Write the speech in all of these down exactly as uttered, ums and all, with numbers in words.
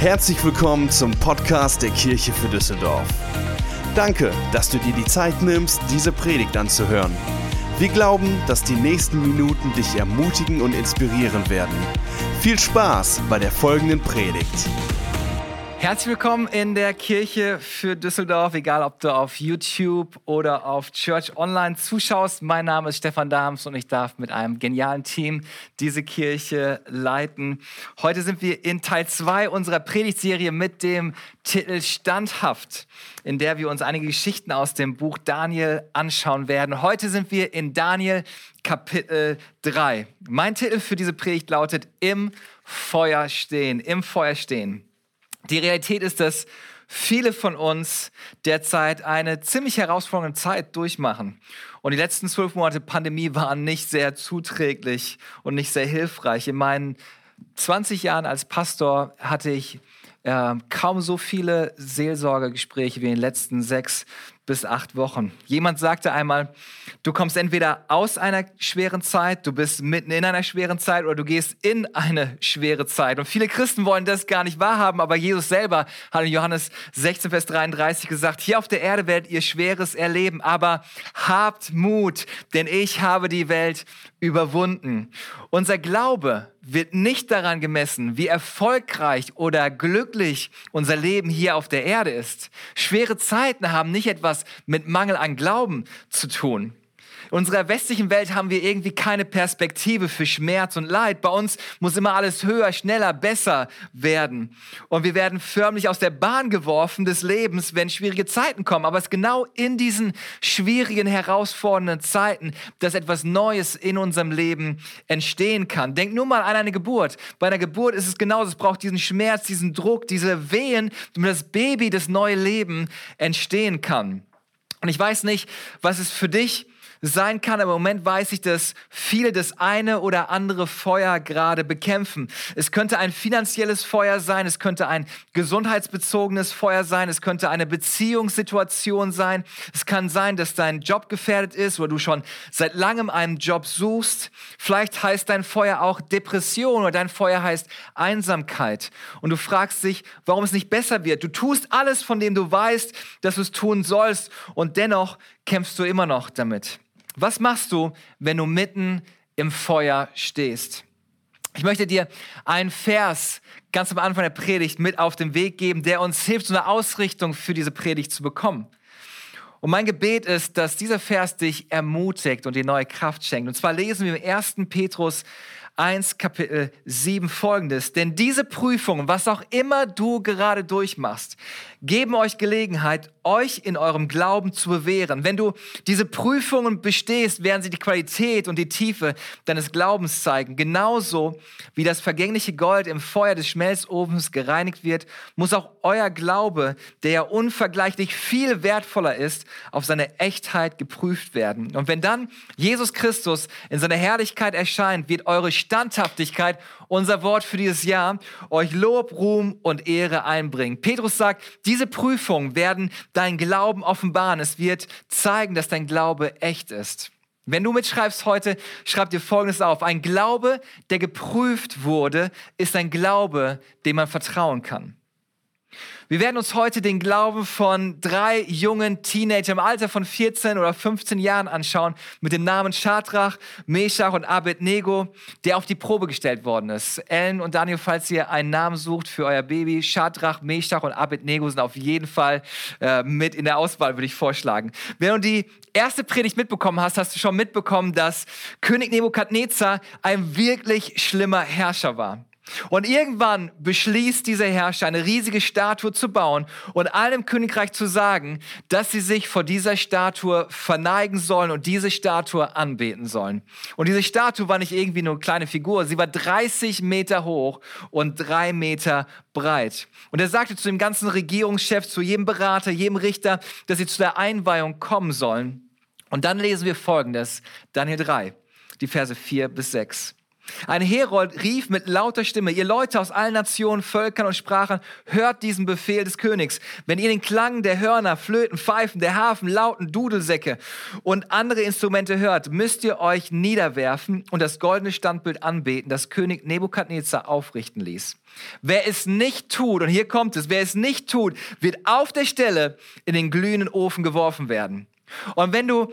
Herzlich willkommen zum Podcast der Kirche für Düsseldorf. Danke, dass du dir die Zeit nimmst, diese Predigt anzuhören. Wir glauben, dass die nächsten Minuten dich ermutigen und inspirieren werden. Viel Spaß bei der folgenden Predigt. Herzlich willkommen in der Kirche für Düsseldorf, egal ob du auf YouTube oder auf Church Online zuschaust. Mein Name ist Stefan Dahms und ich darf mit einem genialen Team diese Kirche leiten. Heute sind wir in Teil zwei unserer Predigtserie mit dem Titel Standhaft, in der wir uns einige Geschichten aus dem Buch Daniel anschauen werden. Heute sind wir in Daniel Kapitel drei. Mein Titel für diese Predigt lautet Im Feuer stehen, im Feuer stehen. Die Realität ist, dass viele von uns derzeit eine ziemlich herausfordernde Zeit durchmachen. Und die letzten zwölf Monate Pandemie waren nicht sehr zuträglich und nicht sehr hilfreich. In meinen zwanzig Jahren als Pastor hatte ich äh, kaum so viele Seelsorgergespräche wie in den letzten sechs bis acht Wochen. Jemand sagte einmal, du kommst entweder aus einer schweren Zeit, du bist mitten in einer schweren Zeit oder du gehst in eine schwere Zeit. Und viele Christen wollen das gar nicht wahrhaben, aber Jesus selber hat in Johannes sechzehn, Vers dreiunddreißig gesagt, hier auf der Erde werdet ihr Schweres erleben, aber habt Mut, denn ich habe die Welt überwunden. Unser Glaube wird nicht daran gemessen, wie erfolgreich oder glücklich unser Leben hier auf der Erde ist. Schwere Zeiten haben nicht etwas mit Mangel an Glauben zu tun. In unserer westlichen Welt haben wir irgendwie keine Perspektive für Schmerz und Leid. Bei uns muss immer alles höher, schneller, besser werden. Und wir werden förmlich aus der Bahn geworfen des Lebens, wenn schwierige Zeiten kommen. Aber es ist genau in diesen schwierigen, herausfordernden Zeiten, dass etwas Neues in unserem Leben entstehen kann. Denk nur mal an eine Geburt. Bei einer Geburt ist es genauso. Es braucht diesen Schmerz, diesen Druck, diese Wehen, damit das Baby, das neue Leben entstehen kann. Und ich weiß nicht, was es für dich sein kann, aber im Moment weiß ich, dass viele das eine oder andere Feuer gerade bekämpfen. Es könnte ein finanzielles Feuer sein, es könnte ein gesundheitsbezogenes Feuer sein, es könnte eine Beziehungssituation sein. Es kann sein, dass dein Job gefährdet ist oder du schon seit langem einen Job suchst. Vielleicht heißt dein Feuer auch Depression oder dein Feuer heißt Einsamkeit. Und du fragst dich, warum es nicht besser wird. Du tust alles, von dem du weißt, dass du es tun sollst und dennoch kämpfst du immer noch damit. Was machst du, wenn du mitten im Feuer stehst? Ich möchte dir einen Vers ganz am Anfang der Predigt mit auf den Weg geben, der uns hilft, so eine Ausrichtung für diese Predigt zu bekommen. Und mein Gebet ist, dass dieser Vers dich ermutigt und dir neue Kraft schenkt. Und zwar lesen wir im ersten Petrus eins, Kapitel sieben folgendes. Denn diese Prüfungen, was auch immer du gerade durchmachst, geben euch Gelegenheit, euch in eurem Glauben zu bewähren. Wenn du diese Prüfungen bestehst, werden sie die Qualität und die Tiefe deines Glaubens zeigen. Genauso wie das vergängliche Gold im Feuer des Schmelzofens gereinigt wird, muss auch euer Glaube, der ja unvergleichlich viel wertvoller ist, auf seine Echtheit geprüft werden. Und wenn dann Jesus Christus in seiner Herrlichkeit erscheint, wird eure Standhaftigkeit, unser Wort für dieses Jahr, euch Lob, Ruhm und Ehre einbringen. Petrus sagt, diese Prüfungen werden dein Glauben offenbaren. Es wird zeigen, dass dein Glaube echt ist. Wenn du mitschreibst heute, schreib dir Folgendes auf. Ein Glaube, der geprüft wurde, ist ein Glaube, dem man vertrauen kann. Wir werden uns heute den Glauben von drei jungen Teenagern im Alter von vierzehn oder fünfzehn Jahren anschauen, mit dem Namen Shadrach, Meshach und Abednego, der auf die Probe gestellt worden ist. Ellen und Daniel, falls ihr einen Namen sucht für euer Baby, Shadrach, Meshach und Abednego sind auf jeden Fall äh, mit in der Auswahl, würde ich vorschlagen. Wenn du die erste Predigt mitbekommen hast, hast du schon mitbekommen, dass König Nebukadnezar ein wirklich schlimmer Herrscher war. Und irgendwann beschließt dieser Herrscher, eine riesige Statue zu bauen und allem Königreich zu sagen, dass sie sich vor dieser Statue verneigen sollen und diese Statue anbeten sollen. Und diese Statue war nicht irgendwie nur eine kleine Figur, sie war dreißig Meter hoch und drei Meter breit. Und er sagte zu dem ganzen Regierungschef, zu jedem Berater, jedem Richter, dass sie zu der Einweihung kommen sollen. Und dann lesen wir Folgendes, Daniel drei, die Verse vier bis sechs. Ein Herold rief mit lauter Stimme, ihr Leute aus allen Nationen, Völkern und Sprachen, hört diesen Befehl des Königs. Wenn ihr den Klang der Hörner, Flöten, Pfeifen, der Harfen, Lauten, Dudelsäcke und andere Instrumente hört, müsst ihr euch niederwerfen und das goldene Standbild anbeten, das König Nebukadnezar aufrichten ließ. Wer es nicht tut, und hier kommt es, wer es nicht tut, wird auf der Stelle in den glühenden Ofen geworfen werden. Und wenn du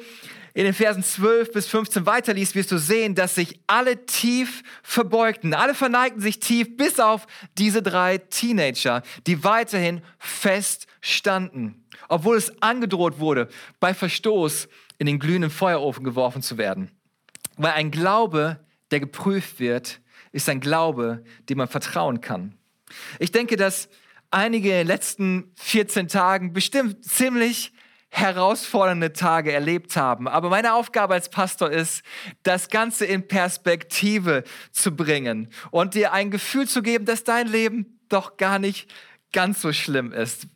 in den Versen zwölf bis fünfzehn weiterliest, wirst du sehen, dass sich alle tief verbeugten. Alle verneigten sich tief, bis auf diese drei Teenager, die weiterhin fest standen, obwohl es angedroht wurde, bei Verstoß in den glühenden Feuerofen geworfen zu werden. Weil ein Glaube, der geprüft wird, ist ein Glaube, dem man vertrauen kann. Ich denke, dass einige in den letzten vierzehn Tagen bestimmt ziemlich herausfordernde Tage erlebt haben. Aber meine Aufgabe als Pastor ist, das Ganze in Perspektive zu bringen und dir ein Gefühl zu geben, dass dein Leben doch gar nicht ganz so schlimm ist.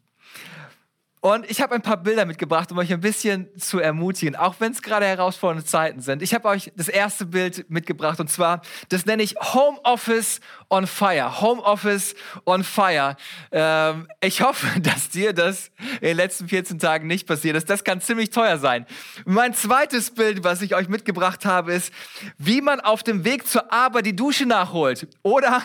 Und ich habe ein paar Bilder mitgebracht, um euch ein bisschen zu ermutigen, auch wenn es gerade herausfordernde Zeiten sind. Ich habe euch das erste Bild mitgebracht, und zwar, das nenne ich Homeoffice on Fire. Homeoffice on Fire. Ähm, ich hoffe, dass dir das in den letzten vierzehn Tagen nicht passiert ist. Das kann ziemlich teuer sein. Mein zweites Bild, was ich euch mitgebracht habe, ist, wie man auf dem Weg zur Arbeit die Dusche nachholt. Oder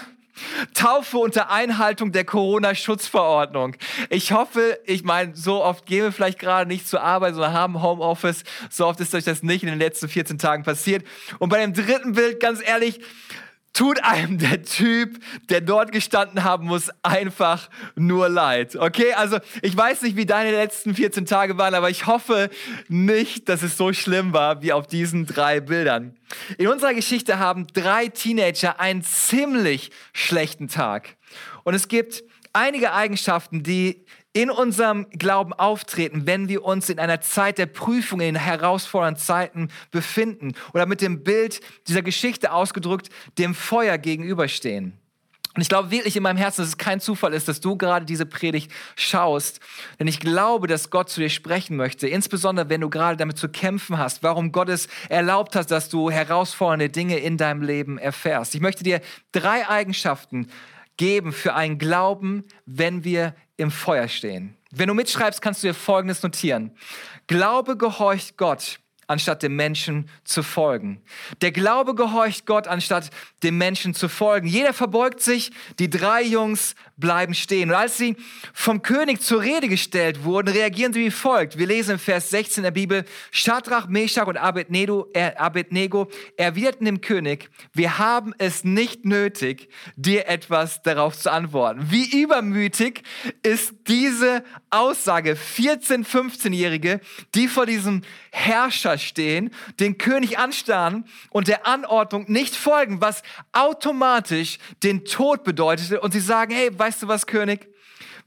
Taufe unter Einhaltung der Corona-Schutzverordnung. Ich hoffe, ich meine, so oft gehen wir vielleicht gerade nicht zur Arbeit, sondern haben Homeoffice. So oft ist euch das nicht in den letzten vierzehn Tagen passiert. Und bei dem dritten Bild, ganz ehrlich, tut einem der Typ, der dort gestanden haben muss, einfach nur leid. Okay, also ich weiß nicht, wie deine letzten vierzehn Tage waren, aber ich hoffe nicht, dass es so schlimm war wie auf diesen drei Bildern. In unserer Geschichte haben drei Teenager einen ziemlich schlechten Tag. Und es gibt einige Eigenschaften, die in unserem Glauben auftreten, wenn wir uns in einer Zeit der Prüfung, in herausfordernden Zeiten befinden oder mit dem Bild dieser Geschichte ausgedrückt, dem Feuer gegenüberstehen. Und ich glaube wirklich in meinem Herzen, dass es kein Zufall ist, dass du gerade diese Predigt schaust. Denn ich glaube, dass Gott zu dir sprechen möchte, insbesondere wenn du gerade damit zu kämpfen hast, warum Gott es erlaubt hat, dass du herausfordernde Dinge in deinem Leben erfährst. Ich möchte dir drei Eigenschaften geben für einen Glauben, wenn wir im Feuer stehen. Wenn du mitschreibst, kannst du dir Folgendes notieren. Glaube gehorcht Gott, anstatt dem Menschen zu folgen. Der Glaube gehorcht Gott, anstatt dem Menschen zu folgen. Jeder verbeugt sich, die drei Jungs bleiben stehen. Und als sie vom König zur Rede gestellt wurden, reagieren sie wie folgt. Wir lesen im Vers sechzehn der Bibel, Shadrach, Meshach und Abednego, äh, Abednego erwiderten dem König, wir haben es nicht nötig, dir etwas darauf zu antworten. Wie übermütig ist diese Aussage? vierzehn-, fünfzehnjährige, die vor diesem Herrscher stehen, den König anstarren und der Anordnung nicht folgen, was automatisch den Tod bedeutete. Und sie sagen, hey, weißt du was, König?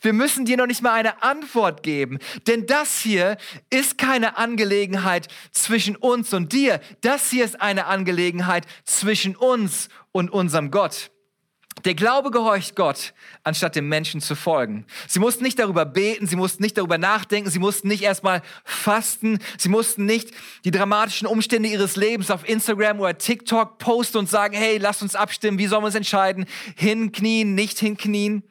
Wir müssen dir noch nicht mal eine Antwort geben, denn das hier ist keine Angelegenheit zwischen uns und dir. Das hier ist eine Angelegenheit zwischen uns und unserem Gott. Der Glaube gehorcht Gott, anstatt dem Menschen zu folgen. Sie mussten nicht darüber beten, sie mussten nicht darüber nachdenken, sie mussten nicht erstmal fasten, sie mussten nicht die dramatischen Umstände ihres Lebens auf Instagram oder TikTok posten und sagen, hey, lasst uns abstimmen, wie sollen wir uns entscheiden? Hinknien, nicht hinknien?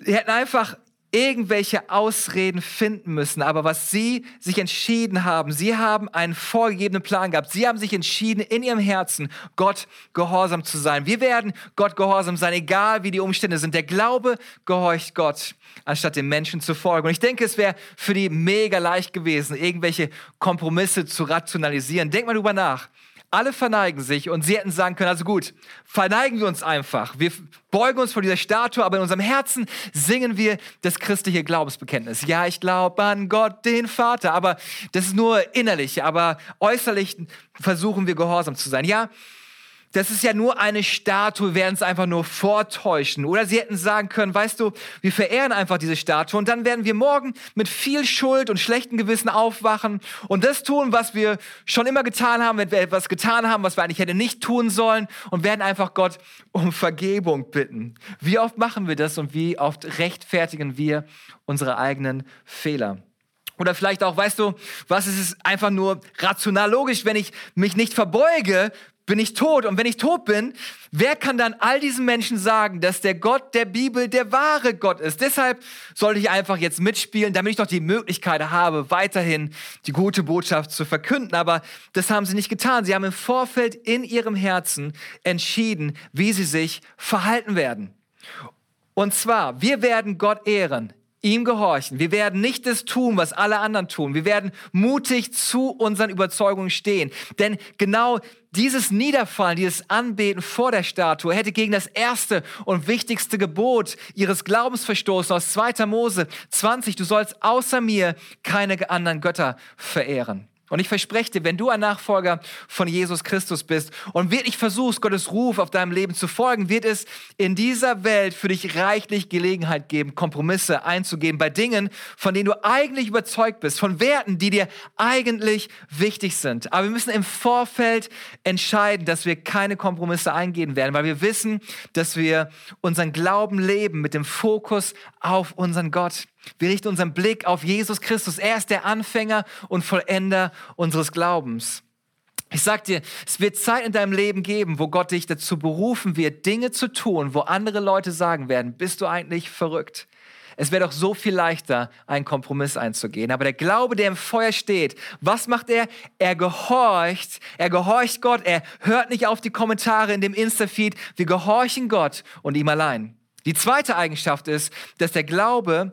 Sie hätten einfach irgendwelche Ausreden finden müssen. Aber was sie sich entschieden haben, sie haben einen vorgegebenen Plan gehabt. Sie haben sich entschieden, in ihrem Herzen Gott gehorsam zu sein. Wir werden Gott gehorsam sein, egal wie die Umstände sind. Der Glaube gehorcht Gott, anstatt den Menschen zu folgen. Und ich denke, es wäre für die mega leicht gewesen, irgendwelche Kompromisse zu rationalisieren. Denk mal drüber nach. Alle verneigen sich und sie hätten sagen können, also gut, verneigen wir uns einfach. Wir beugen uns vor dieser Statue, aber in unserem Herzen singen wir das christliche Glaubensbekenntnis. Ja, ich glaube an Gott, den Vater, aber das ist nur innerlich, aber äußerlich versuchen wir gehorsam zu sein. Ja, das ist ja nur eine Statue, wir werden es einfach nur vortäuschen. Oder sie hätten sagen können, weißt du, wir verehren einfach diese Statue und dann werden wir morgen mit viel Schuld und schlechtem Gewissen aufwachen und das tun, was wir schon immer getan haben, wenn wir etwas getan haben, was wir eigentlich hätten nicht tun sollen, und werden einfach Gott um Vergebung bitten. Wie oft machen wir das und wie oft rechtfertigen wir unsere eigenen Fehler? Oder vielleicht auch, weißt du, was ist es einfach nur rational logisch, wenn ich mich nicht verbeuge, bin ich tot. Und wenn ich tot bin, wer kann dann all diesen Menschen sagen, dass der Gott der Bibel der wahre Gott ist? Deshalb sollte ich einfach jetzt mitspielen, damit ich noch die Möglichkeit habe, weiterhin die gute Botschaft zu verkünden. Aber das haben sie nicht getan. Sie haben im Vorfeld in ihrem Herzen entschieden, wie sie sich verhalten werden. Und zwar, wir werden Gott ehren, ihm gehorchen. Wir werden nicht das tun, was alle anderen tun. Wir werden mutig zu unseren Überzeugungen stehen. Denn genau dieses Niederfallen, dieses Anbeten vor der Statue hätte gegen das erste und wichtigste Gebot ihres Glaubens verstoßen aus zweiter Mose zwanzig. Du sollst außer mir keine anderen Götter verehren. Und ich verspreche dir, wenn du ein Nachfolger von Jesus Christus bist und wirklich versuchst, Gottes Ruf auf deinem Leben zu folgen, wird es in dieser Welt für dich reichlich Gelegenheit geben, Kompromisse einzugehen bei Dingen, von denen du eigentlich überzeugt bist, von Werten, die dir eigentlich wichtig sind. Aber wir müssen im Vorfeld entscheiden, dass wir keine Kompromisse eingehen werden, weil wir wissen, dass wir unseren Glauben leben mit dem Fokus auf unseren Gott. Wir richten unseren Blick auf Jesus Christus. Er ist der Anfänger und Vollender unseres Glaubens. Ich sag dir, es wird Zeit in deinem Leben geben, wo Gott dich dazu berufen wird, Dinge zu tun, wo andere Leute sagen werden, bist du eigentlich verrückt? Es wäre doch so viel leichter, einen Kompromiss einzugehen. Aber der Glaube, der im Feuer steht, was macht er? Er gehorcht. Er gehorcht Gott. Er hört nicht auf die Kommentare in dem Insta-Feed. Wir gehorchen Gott und ihm allein. Die zweite Eigenschaft ist, dass der Glaube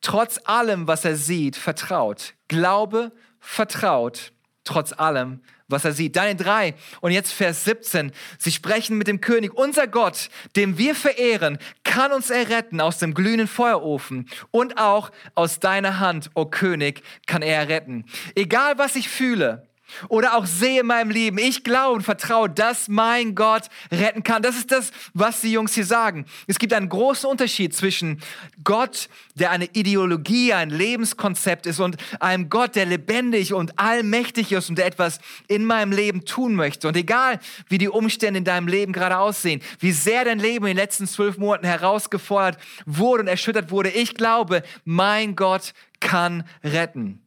trotz allem, was er sieht, vertraut. Glaube vertraut, trotz allem, was er sieht. Daniel drei und jetzt Vers siebzehn. Sie sprechen mit dem König. Unser Gott, dem wir verehren, kann uns erretten aus dem glühenden Feuerofen. Und auch aus deiner Hand, o König, kann er erretten. Egal, was ich fühle oder auch sehe in meinem Leben, ich glaube und vertraue, dass mein Gott retten kann. Das ist das, was die Jungs hier sagen. Es gibt einen großen Unterschied zwischen Gott, der eine Ideologie, ein Lebenskonzept ist, und einem Gott, der lebendig und allmächtig ist und der etwas in meinem Leben tun möchte. Und egal, wie die Umstände in deinem Leben gerade aussehen, wie sehr dein Leben in den letzten zwölf Monaten herausgefordert wurde und erschüttert wurde, ich glaube, mein Gott kann retten.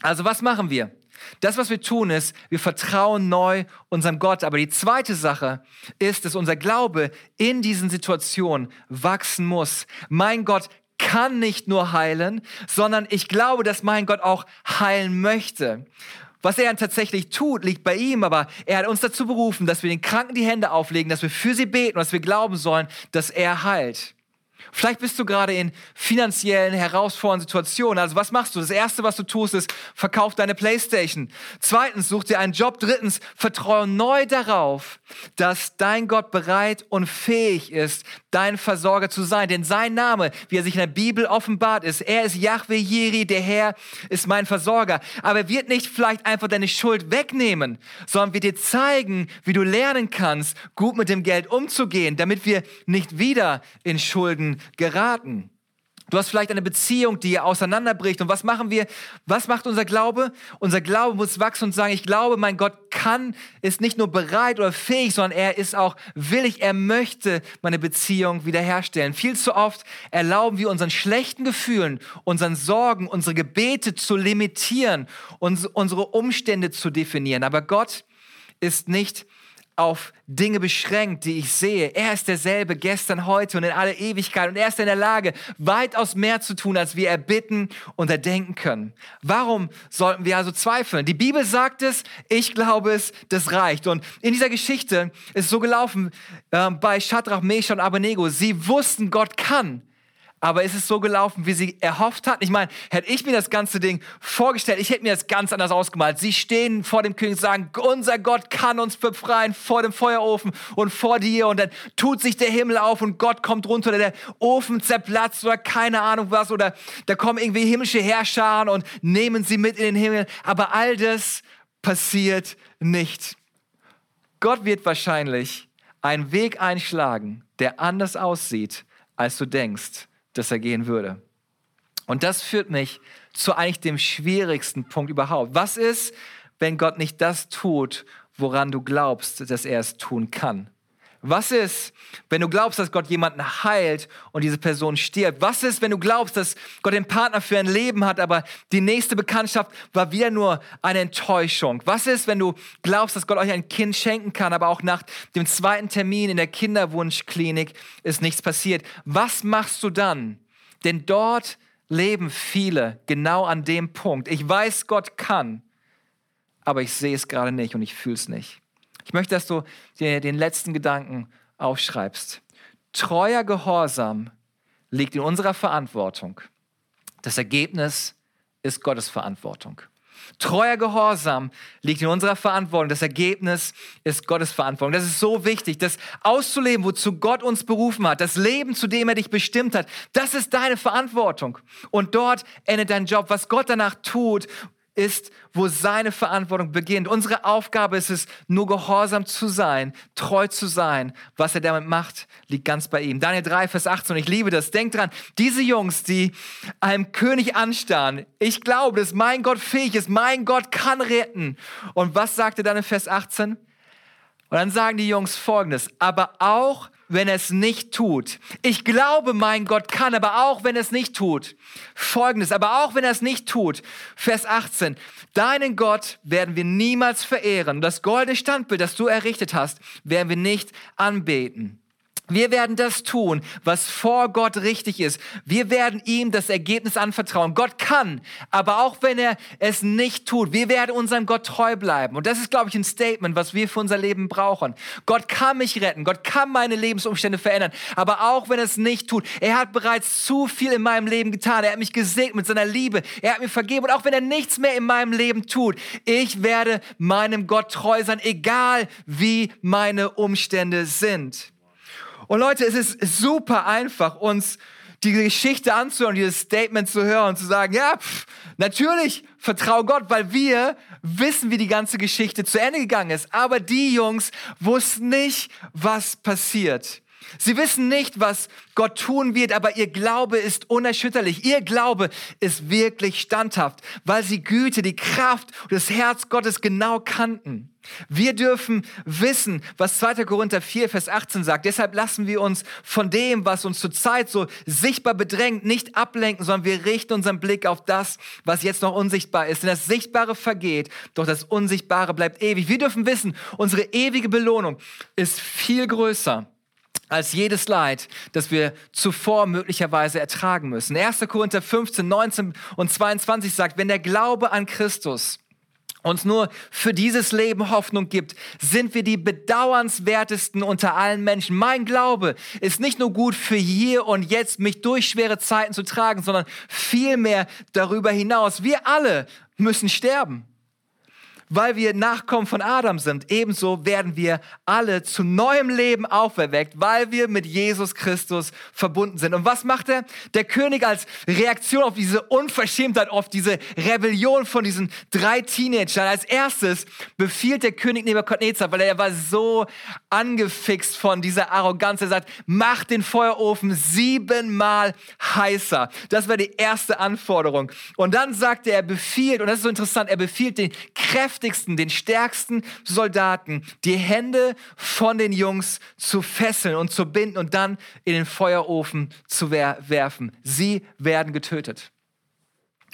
Also was machen wir? Das, was wir tun, ist, wir vertrauen neu unserem Gott. Aber die zweite Sache ist, dass unser Glaube in diesen Situationen wachsen muss. Mein Gott kann nicht nur heilen, sondern ich glaube, dass mein Gott auch heilen möchte. Was er dann tatsächlich tut, liegt bei ihm, aber er hat uns dazu berufen, dass wir den Kranken die Hände auflegen, dass wir für sie beten, dass wir glauben sollen, dass er heilt. Vielleicht bist du gerade in finanziellen, herausfordernden Situationen. Also was machst du? Das Erste, was du tust, ist, verkauf deine Playstation. Zweitens, such dir einen Job. Drittens, vertraue neu darauf, dass dein Gott bereit und fähig ist, dein Versorger zu sein. Denn sein Name, wie er sich in der Bibel offenbart ist, er ist Jahwe Jiri, der Herr ist mein Versorger. Aber er wird nicht vielleicht einfach deine Schuld wegnehmen, sondern wird dir zeigen, wie du lernen kannst, gut mit dem Geld umzugehen, damit wir nicht wieder in Schulden geraten. Du hast vielleicht eine Beziehung, die auseinanderbricht. Und was machen wir? Was macht unser Glaube? Unser Glaube muss wachsen und sagen, ich glaube, mein Gott kann, ist nicht nur bereit oder fähig, sondern er ist auch willig. Er möchte meine Beziehung wiederherstellen. Viel zu oft erlauben wir unseren schlechten Gefühlen, unseren Sorgen, unsere Gebete zu limitieren, uns, unsere Umstände zu definieren. Aber Gott ist nicht auf Dinge beschränkt, die ich sehe. Er ist derselbe gestern, heute und in alle Ewigkeit. Und er ist in der Lage, weitaus mehr zu tun, als wir erbitten und erdenken können. Warum sollten wir also zweifeln? Die Bibel sagt es, ich glaube es, das reicht. Und in dieser Geschichte ist es so gelaufen, äh, bei Shadrach, Meshach und Abednego. Sie wussten, Gott kann. Aber ist es so gelaufen, wie sie erhofft hatten? Ich meine, hätte ich mir das ganze Ding vorgestellt, ich hätte mir das ganz anders ausgemalt. Sie stehen vor dem König und sagen, unser Gott kann uns befreien vor dem Feuerofen und vor dir. Und dann tut sich der Himmel auf und Gott kommt runter oder der Ofen zerplatzt oder keine Ahnung was. Oder da kommen irgendwie himmlische Herrscher und nehmen sie mit in den Himmel. Aber all das passiert nicht. Gott wird wahrscheinlich einen Weg einschlagen, der anders aussieht, als du denkst, dass er gehen würde. Und das führt mich zu eigentlich dem schwierigsten Punkt überhaupt. Was ist, wenn Gott nicht das tut, woran du glaubst, dass er es tun kann? Was ist, wenn du glaubst, dass Gott jemanden heilt und diese Person stirbt? Was ist, wenn du glaubst, dass Gott den Partner für ein Leben hat, aber die nächste Bekanntschaft war wieder nur eine Enttäuschung? Was ist, wenn du glaubst, dass Gott euch ein Kind schenken kann, aber auch nach dem zweiten Termin in der Kinderwunschklinik ist nichts passiert? Was machst du dann? Denn dort leben viele genau an dem Punkt. Ich weiß, Gott kann, aber ich sehe es gerade nicht und ich fühle es nicht. Ich möchte, dass du dir den letzten Gedanken aufschreibst. Treuer Gehorsam liegt in unserer Verantwortung. Das Ergebnis ist Gottes Verantwortung. Treuer Gehorsam liegt in unserer Verantwortung. Das Ergebnis ist Gottes Verantwortung. Das ist so wichtig, das auszuleben, wozu Gott uns berufen hat. Das Leben, zu dem er dich bestimmt hat. Das ist deine Verantwortung. Und dort endet dein Job. Was Gott danach tut, ist, wo seine Verantwortung beginnt. Unsere Aufgabe ist es, nur gehorsam zu sein, treu zu sein. Was er damit macht, liegt ganz bei ihm. Daniel drei, Vers achtzehn, und ich liebe das. Denkt dran, diese Jungs, die einem König anstarren, ich glaube, dass mein Gott fähig ist, mein Gott kann retten. Und was sagt er dann in Vers achtzehn? Und dann sagen die Jungs Folgendes: Aber auch wenn er es nicht tut. Ich glaube, mein Gott kann, aber auch wenn er es nicht tut. Folgendes, aber auch wenn er es nicht tut. Vers achtzehn. Deinen Gott werden wir niemals verehren. Das goldene Standbild, das du errichtet hast, werden wir nicht anbeten. Wir werden das tun, was vor Gott richtig ist. Wir werden ihm das Ergebnis anvertrauen. Gott kann, aber auch wenn er es nicht tut, wir werden unserem Gott treu bleiben. Und das ist, glaube ich, ein Statement, was wir für unser Leben brauchen. Gott kann mich retten, Gott kann meine Lebensumstände verändern, aber auch wenn er es nicht tut. Er hat bereits zu viel in meinem Leben getan. Er hat mich gesegnet mit seiner Liebe. Er hat mir vergeben. Und auch wenn er nichts mehr in meinem Leben tut, ich werde meinem Gott treu sein, egal wie meine Umstände sind. Und Leute, es ist super einfach, uns die Geschichte anzuhören, dieses Statement zu hören und zu sagen, ja, pff, natürlich vertrau Gott, weil wir wissen, wie die ganze Geschichte zu Ende gegangen ist. Aber die Jungs wussten nicht, was passiert. Sie wissen nicht, was Gott tun wird, aber ihr Glaube ist unerschütterlich. Ihr Glaube ist wirklich standhaft, weil sie Güte, die Kraft und das Herz Gottes genau kannten. Wir dürfen wissen, was zweiter Korinther vier, Vers achtzehn sagt. Deshalb lassen wir uns von dem, was uns zurzeit so sichtbar bedrängt, nicht ablenken, sondern wir richten unseren Blick auf das, was jetzt noch unsichtbar ist. Denn das Sichtbare vergeht, doch das Unsichtbare bleibt ewig. Wir dürfen wissen, unsere ewige Belohnung ist viel größer als jedes Leid, das wir zuvor möglicherweise ertragen müssen. erster Korinther fünfzehn, neunzehn und zweiundzwanzig sagt, wenn der Glaube an Christus uns nur für dieses Leben Hoffnung gibt, sind wir die bedauernswertesten unter allen Menschen. Mein Glaube ist nicht nur gut für hier und jetzt, mich durch schwere Zeiten zu tragen, sondern vielmehr darüber hinaus. Wir alle müssen sterben, weil wir Nachkommen von Adam sind. Ebenso werden wir alle zu neuem Leben auferweckt, weil wir mit Jesus Christus verbunden sind. Und was macht er? Der König als Reaktion auf diese Unverschämtheit, auf diese Rebellion von diesen drei Teenagern. Als erstes befiehlt der König Nebukadnezar, weil er war so angefixt von dieser Arroganz. Er sagt, mach den Feuerofen siebenmal heißer. Das war die erste Anforderung. Und dann sagte er, befiehlt, und das ist so interessant, er befiehlt den Kräften, den stärksten Soldaten, die Hände von den Jungs zu fesseln und zu binden und dann in den Feuerofen zu werfen. Sie werden getötet.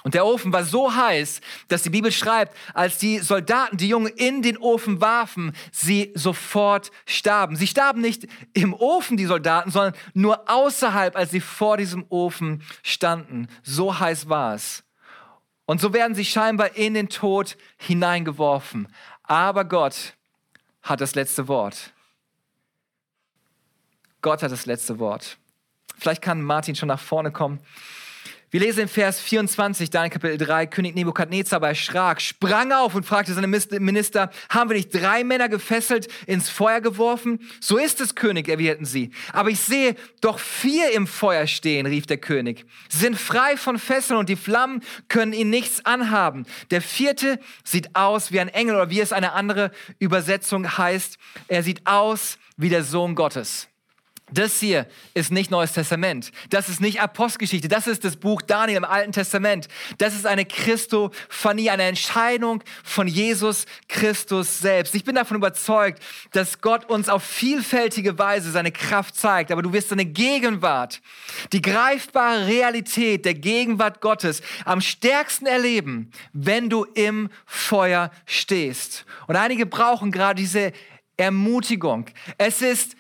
Und der Ofen war so heiß, dass die Bibel schreibt, als die Soldaten die Jungen in den Ofen warfen, sie sofort starben. Sie starben nicht im Ofen, die Soldaten, sondern nur außerhalb, als sie vor diesem Ofen standen. So heiß war es. Und so werden sie scheinbar in den Tod hineingeworfen. Aber Gott hat das letzte Wort. Gott hat das letzte Wort. Vielleicht kann Martin schon nach vorne kommen. Wir lesen in Vers vierundzwanzig, Daniel Kapitel drei, König Nebukadnezar aber erschrak, sprang auf und fragte seine Minister, haben wir nicht drei Männer gefesselt, ins Feuer geworfen? So ist es, König, erwiderten sie. Aber ich sehe doch vier im Feuer stehen, rief der König. Sie sind frei von Fesseln und die Flammen können ihnen nichts anhaben. Der vierte sieht aus wie ein Engel oder wie es eine andere Übersetzung heißt. Er sieht aus wie der Sohn Gottes. Das hier ist nicht Neues Testament. Das ist nicht Apostelgeschichte. Das ist das Buch Daniel im Alten Testament. Das ist eine Christophanie, eine Entscheidung von Jesus Christus selbst. Ich bin davon überzeugt, dass Gott uns auf vielfältige Weise seine Kraft zeigt. Aber du wirst seine Gegenwart, die greifbare Realität der Gegenwart Gottes am stärksten erleben, wenn du im Feuer stehst. Und einige brauchen gerade diese Ermutigung. Es ist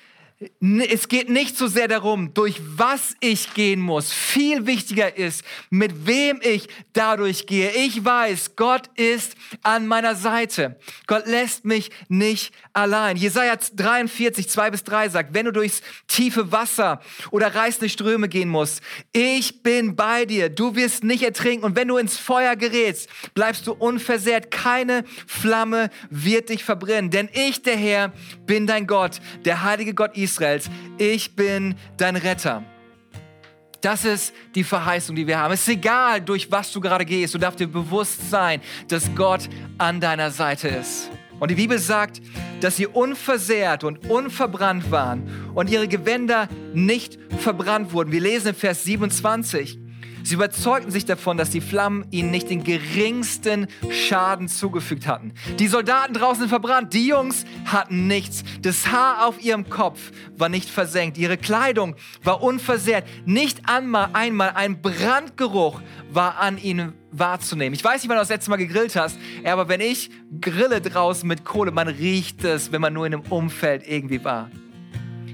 Es geht nicht so sehr darum, durch was ich gehen muss. Viel wichtiger ist, mit wem ich dadurch gehe. Ich weiß, Gott ist an meiner Seite. Gott lässt mich nicht allein. Jesaja dreiundvierzig, zwei bis drei sagt, wenn du durchs tiefe Wasser oder reißende Ströme gehen musst, ich bin bei dir, du wirst nicht ertrinken. Und wenn du ins Feuer gerätst, bleibst du unversehrt. Keine Flamme wird dich verbrennen. Denn ich, der Herr, bin dein Gott, der heilige Gott Israel. Israels, ich bin dein Retter. Das ist die Verheißung, die wir haben. Es ist egal, durch was du gerade gehst, du darfst dir bewusst sein, dass Gott an deiner Seite ist. Und die Bibel sagt, dass sie unversehrt und unverbrannt waren und ihre Gewänder nicht verbrannt wurden. Wir lesen in Vers siebenundzwanzig, sie überzeugten sich davon, dass die Flammen ihnen nicht den geringsten Schaden zugefügt hatten. Die Soldaten draußen verbrannt, die Jungs hatten nichts. Das Haar auf ihrem Kopf war nicht versenkt, ihre Kleidung war unversehrt. Nicht einmal ein Brandgeruch war an ihnen wahrzunehmen. Ich weiß nicht, wann du das letzte Mal gegrillt hast, aber wenn ich grille draußen mit Kohle, man riecht es, wenn man nur in einem Umfeld irgendwie war.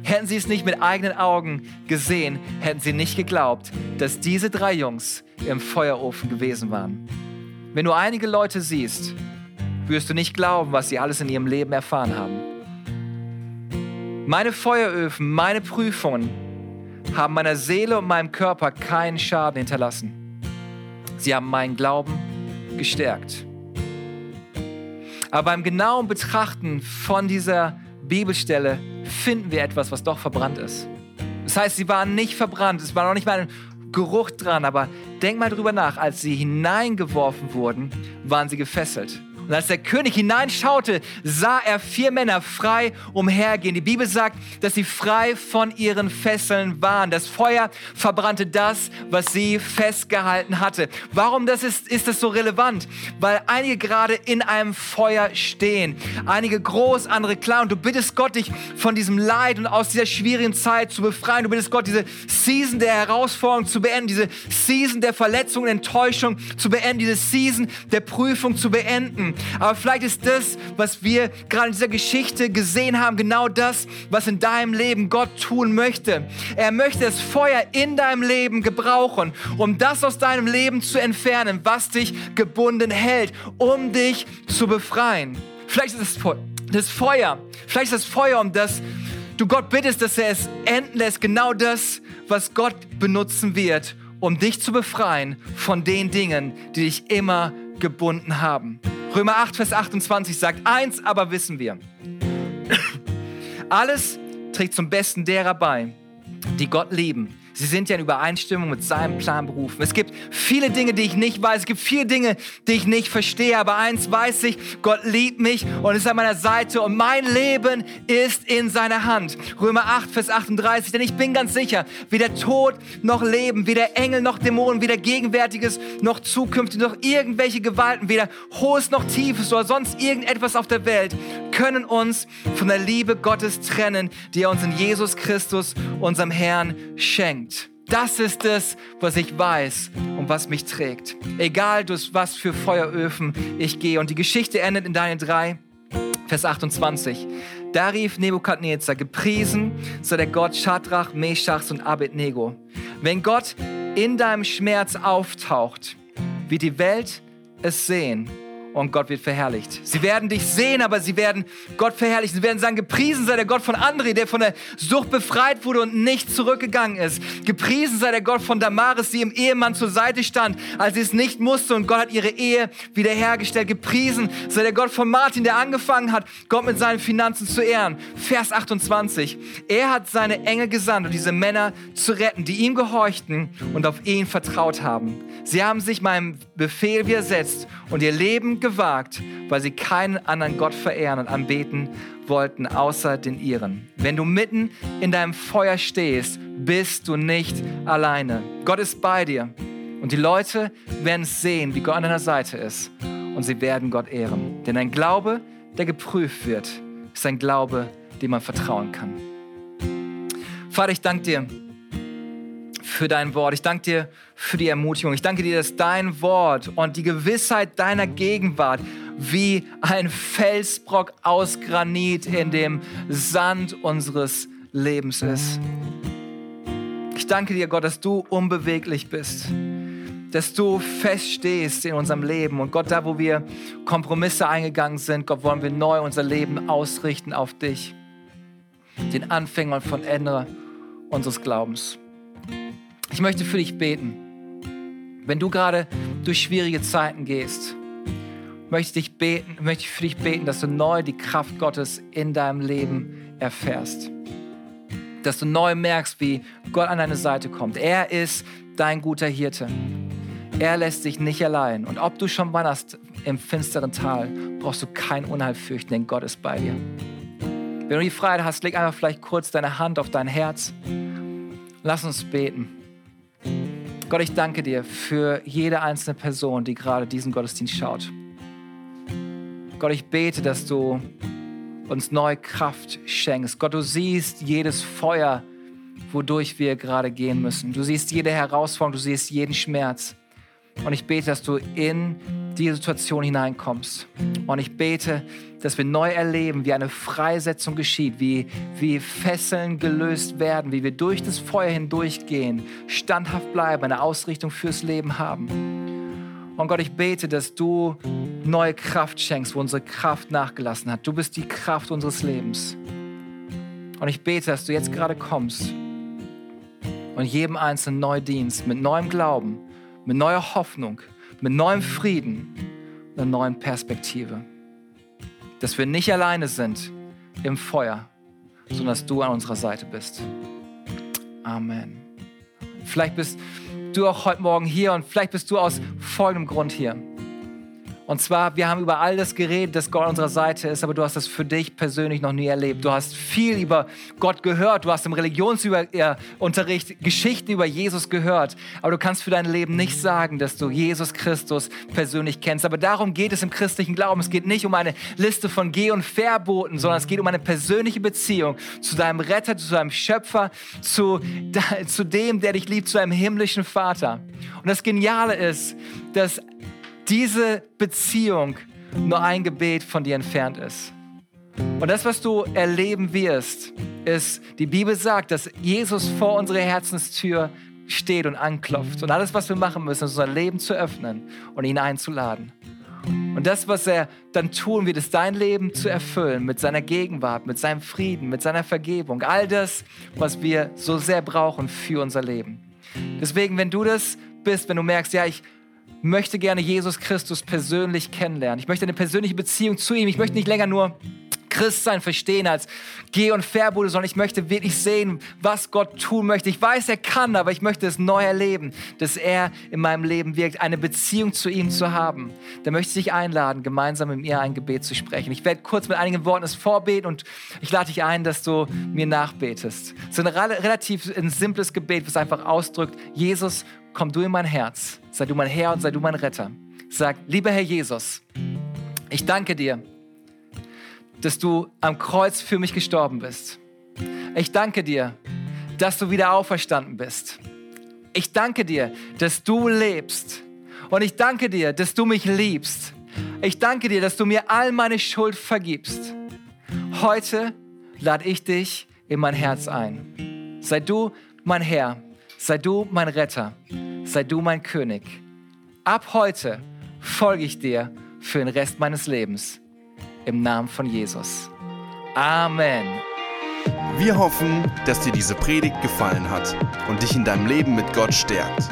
Hätten sie es nicht mit eigenen Augen gesehen, hätten sie nicht geglaubt, dass diese drei Jungs im Feuerofen gewesen waren. Wenn du einige Leute siehst, wirst du nicht glauben, was sie alles in ihrem Leben erfahren haben. Meine Feueröfen, meine Prüfungen haben meiner Seele und meinem Körper keinen Schaden hinterlassen. Sie haben meinen Glauben gestärkt. Aber beim genauen Betrachten von dieser Bibelstelle finden wir etwas, was doch verbrannt ist. Das heißt, sie waren nicht verbrannt, es war noch nicht mal ein Geruch dran, aber denk mal drüber nach, als sie hineingeworfen wurden, waren sie gefesselt. Und als der König hineinschaute, sah er vier Männer frei umhergehen. Die Bibel sagt, dass sie frei von ihren Fesseln waren. Das Feuer verbrannte das, was sie festgehalten hatte. Warum das ist, ist das so relevant? Weil einige gerade in einem Feuer stehen. Einige groß, andere klein. Und du bittest Gott, dich von diesem Leid und aus dieser schwierigen Zeit zu befreien. Du bittest Gott, diese Season der Herausforderung zu beenden, diese Season der Verletzung und Enttäuschung zu beenden, diese Season der Prüfung zu beenden. Aber vielleicht ist das, was wir gerade in dieser Geschichte gesehen haben, genau das, was in deinem Leben Gott tun möchte. Er möchte das Feuer in deinem Leben gebrauchen, um das aus deinem Leben zu entfernen, was dich gebunden hält, um dich zu befreien. Vielleicht ist es das Feuer, vielleicht ist das Feuer, um das du Gott bittest, dass er es enden lässt, genau das, was Gott benutzen wird, um dich zu befreien von den Dingen, die dich immer gebunden haben. Römer acht, Vers achtundzwanzig sagt, eins aber wissen wir, alles trägt zum Besten derer bei, die Gott lieben. Sie sind ja in Übereinstimmung mit seinem Plan berufen. Es gibt viele Dinge, die ich nicht weiß. Es gibt viele Dinge, die ich nicht verstehe. Aber eins weiß ich, Gott liebt mich und ist an meiner Seite. Und mein Leben ist in seiner Hand. Römer acht, Vers achtunddreißig. Denn ich bin ganz sicher, weder Tod noch Leben, weder Engel noch Dämonen, weder Gegenwärtiges noch Zukünftiges, noch irgendwelche Gewalten, weder Hohes noch Tiefes oder sonst irgendetwas auf der Welt können uns von der Liebe Gottes trennen, die er uns in Jesus Christus, unserem Herrn, schenkt. Das ist es, was ich weiß und was mich trägt. Egal, durch was für Feueröfen ich gehe. Und die Geschichte endet in Daniel drei, Vers achtundzwanzig. Da rief Nebukadnezar, gepriesen sei der Gott Shadrach, Meshachs und Abednego. Wenn Gott in deinem Schmerz auftaucht, wird die Welt es sehen. Und Gott wird verherrlicht. Sie werden dich sehen, aber sie werden Gott verherrlichen. Sie werden sagen, gepriesen sei der Gott von André, der von der Sucht befreit wurde und nicht zurückgegangen ist. Gepriesen sei der Gott von Damaris, die im Ehemann zur Seite stand, als sie es nicht musste. Und Gott hat ihre Ehe wiederhergestellt. Gepriesen sei der Gott von Martin, der angefangen hat, Gott mit seinen Finanzen zu ehren. Vers achtundzwanzig. Er hat seine Engel gesandt, um diese Männer zu retten, die ihm gehorchten und auf ihn vertraut haben. Sie haben sich meinem Befehl widersetzt und ihr Leben gewagt, weil sie keinen anderen Gott verehren und anbeten wollten, außer den ihren. Wenn du mitten in deinem Feuer stehst, bist du nicht alleine. Gott ist bei dir. Und die Leute werden sehen, wie Gott an deiner Seite ist. Und sie werden Gott ehren. Denn ein Glaube, der geprüft wird, ist ein Glaube, dem man vertrauen kann. Vater, ich danke dir für dein Wort. Ich danke dir für die Ermutigung. Ich danke dir, dass dein Wort und die Gewissheit deiner Gegenwart wie ein Felsbrock aus Granit in dem Sand unseres Lebens ist. Ich danke dir, Gott, dass du unbeweglich bist, dass du feststehst in unserem Leben. Und Gott, da wo wir Kompromisse eingegangen sind, Gott, wollen wir neu unser Leben ausrichten auf dich, den Anfänger und Vollender unseres Glaubens. Ich möchte für dich beten. Wenn du gerade durch schwierige Zeiten gehst, möchte ich, dich beten, möchte ich für dich beten, dass du neu die Kraft Gottes in deinem Leben erfährst. Dass du neu merkst, wie Gott an deine Seite kommt. Er ist dein guter Hirte. Er lässt dich nicht allein. Und ob du schon wanderst im finsteren Tal, brauchst du kein Unheil fürchten, denn Gott ist bei dir. Wenn du die Freiheit hast, leg einfach vielleicht kurz deine Hand auf dein Herz. Lass uns beten. Gott, ich danke dir für jede einzelne Person, die gerade diesen Gottesdienst schaut. Gott, ich bete, dass du uns neue Kraft schenkst. Gott, du siehst jedes Feuer, wodurch wir gerade gehen müssen. Du siehst jede Herausforderung, du siehst jeden Schmerz. Und ich bete, dass du in die Situation hineinkommst. Und ich bete, dass wir neu erleben, wie eine Freisetzung geschieht, wie, wie Fesseln gelöst werden, wie wir durch das Feuer hindurchgehen, standhaft bleiben, eine Ausrichtung fürs Leben haben. Und Gott, ich bete, dass du neue Kraft schenkst, wo unsere Kraft nachgelassen hat. Du bist die Kraft unseres Lebens. Und ich bete, dass du jetzt gerade kommst und jedem Einzelnen neu dienst, mit neuem Glauben, mit neuer Hoffnung, mit neuem Frieden, einer neuen Perspektive. Dass wir nicht alleine sind im Feuer, sondern dass du an unserer Seite bist. Amen. Vielleicht bist du auch heute Morgen hier und vielleicht bist du aus folgendem Grund hier. Und zwar, wir haben über all das geredet, dass Gott an unserer Seite ist, aber du hast das für dich persönlich noch nie erlebt. Du hast viel über Gott gehört, du hast im Religionsunterricht Geschichten über Jesus gehört, aber du kannst für dein Leben nicht sagen, dass du Jesus Christus persönlich kennst. Aber darum geht es im christlichen Glauben. Es geht nicht um eine Liste von Geh- und Verboten, sondern es geht um eine persönliche Beziehung zu deinem Retter, zu deinem Schöpfer, zu, zu dem, der dich liebt, zu deinem himmlischen Vater. Und das Geniale ist, dass diese Beziehung nur ein Gebet von dir entfernt ist. Und das, was du erleben wirst, ist, die Bibel sagt, dass Jesus vor unserer Herzenstür steht und anklopft. Und alles, was wir machen müssen, ist unser Leben zu öffnen und ihn einzuladen. Und das, was er dann tun wird, ist dein Leben zu erfüllen mit seiner Gegenwart, mit seinem Frieden, mit seiner Vergebung. All das, was wir so sehr brauchen für unser Leben. Deswegen, wenn du das bist, wenn du merkst, ja, ich Ich möchte gerne Jesus Christus persönlich kennenlernen. Ich möchte eine persönliche Beziehung zu ihm. Ich möchte nicht länger nur Christsein verstehen als Geh- und Verbote, sondern ich möchte wirklich sehen, was Gott tun möchte. Ich weiß, er kann, aber ich möchte es neu erleben, dass er in meinem Leben wirkt, eine Beziehung zu ihm zu haben. Da möchte ich dich einladen, gemeinsam mit mir ein Gebet zu sprechen. Ich werde kurz mit einigen Worten es vorbeten und ich lade dich ein, dass du mir nachbetest. Es ist ein relativ ein simples Gebet, was einfach ausdrückt, Jesus, komm du in mein Herz, sei du mein Herr und sei du mein Retter. Sag, lieber Herr Jesus, ich danke dir, dass du am Kreuz für mich gestorben bist. Ich danke dir, dass du wieder auferstanden bist. Ich danke dir, dass du lebst. Und ich danke dir, dass du mich liebst. Ich danke dir, dass du mir all meine Schuld vergibst. Heute lade ich dich in mein Herz ein. Sei du mein Herr, sei du mein Retter. Sei du mein König. Ab heute folge ich dir für den Rest meines Lebens. Im Namen von Jesus. Amen. Wir hoffen, dass dir diese Predigt gefallen hat und dich in deinem Leben mit Gott stärkt.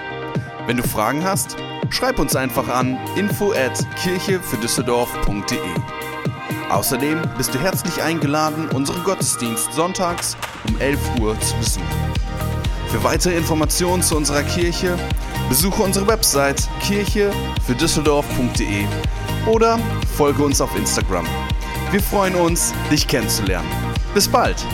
Wenn du Fragen hast, schreib uns einfach an info at kirche für düsseldorf punkt de. Außerdem bist du herzlich eingeladen, unseren Gottesdienst sonntags um elf Uhr zu besuchen. Für weitere Informationen zu unserer Kirche besuche unsere Website kirche für düsseldorf punkt de oder folge uns auf Instagram. Wir freuen uns, dich kennenzulernen. Bis bald!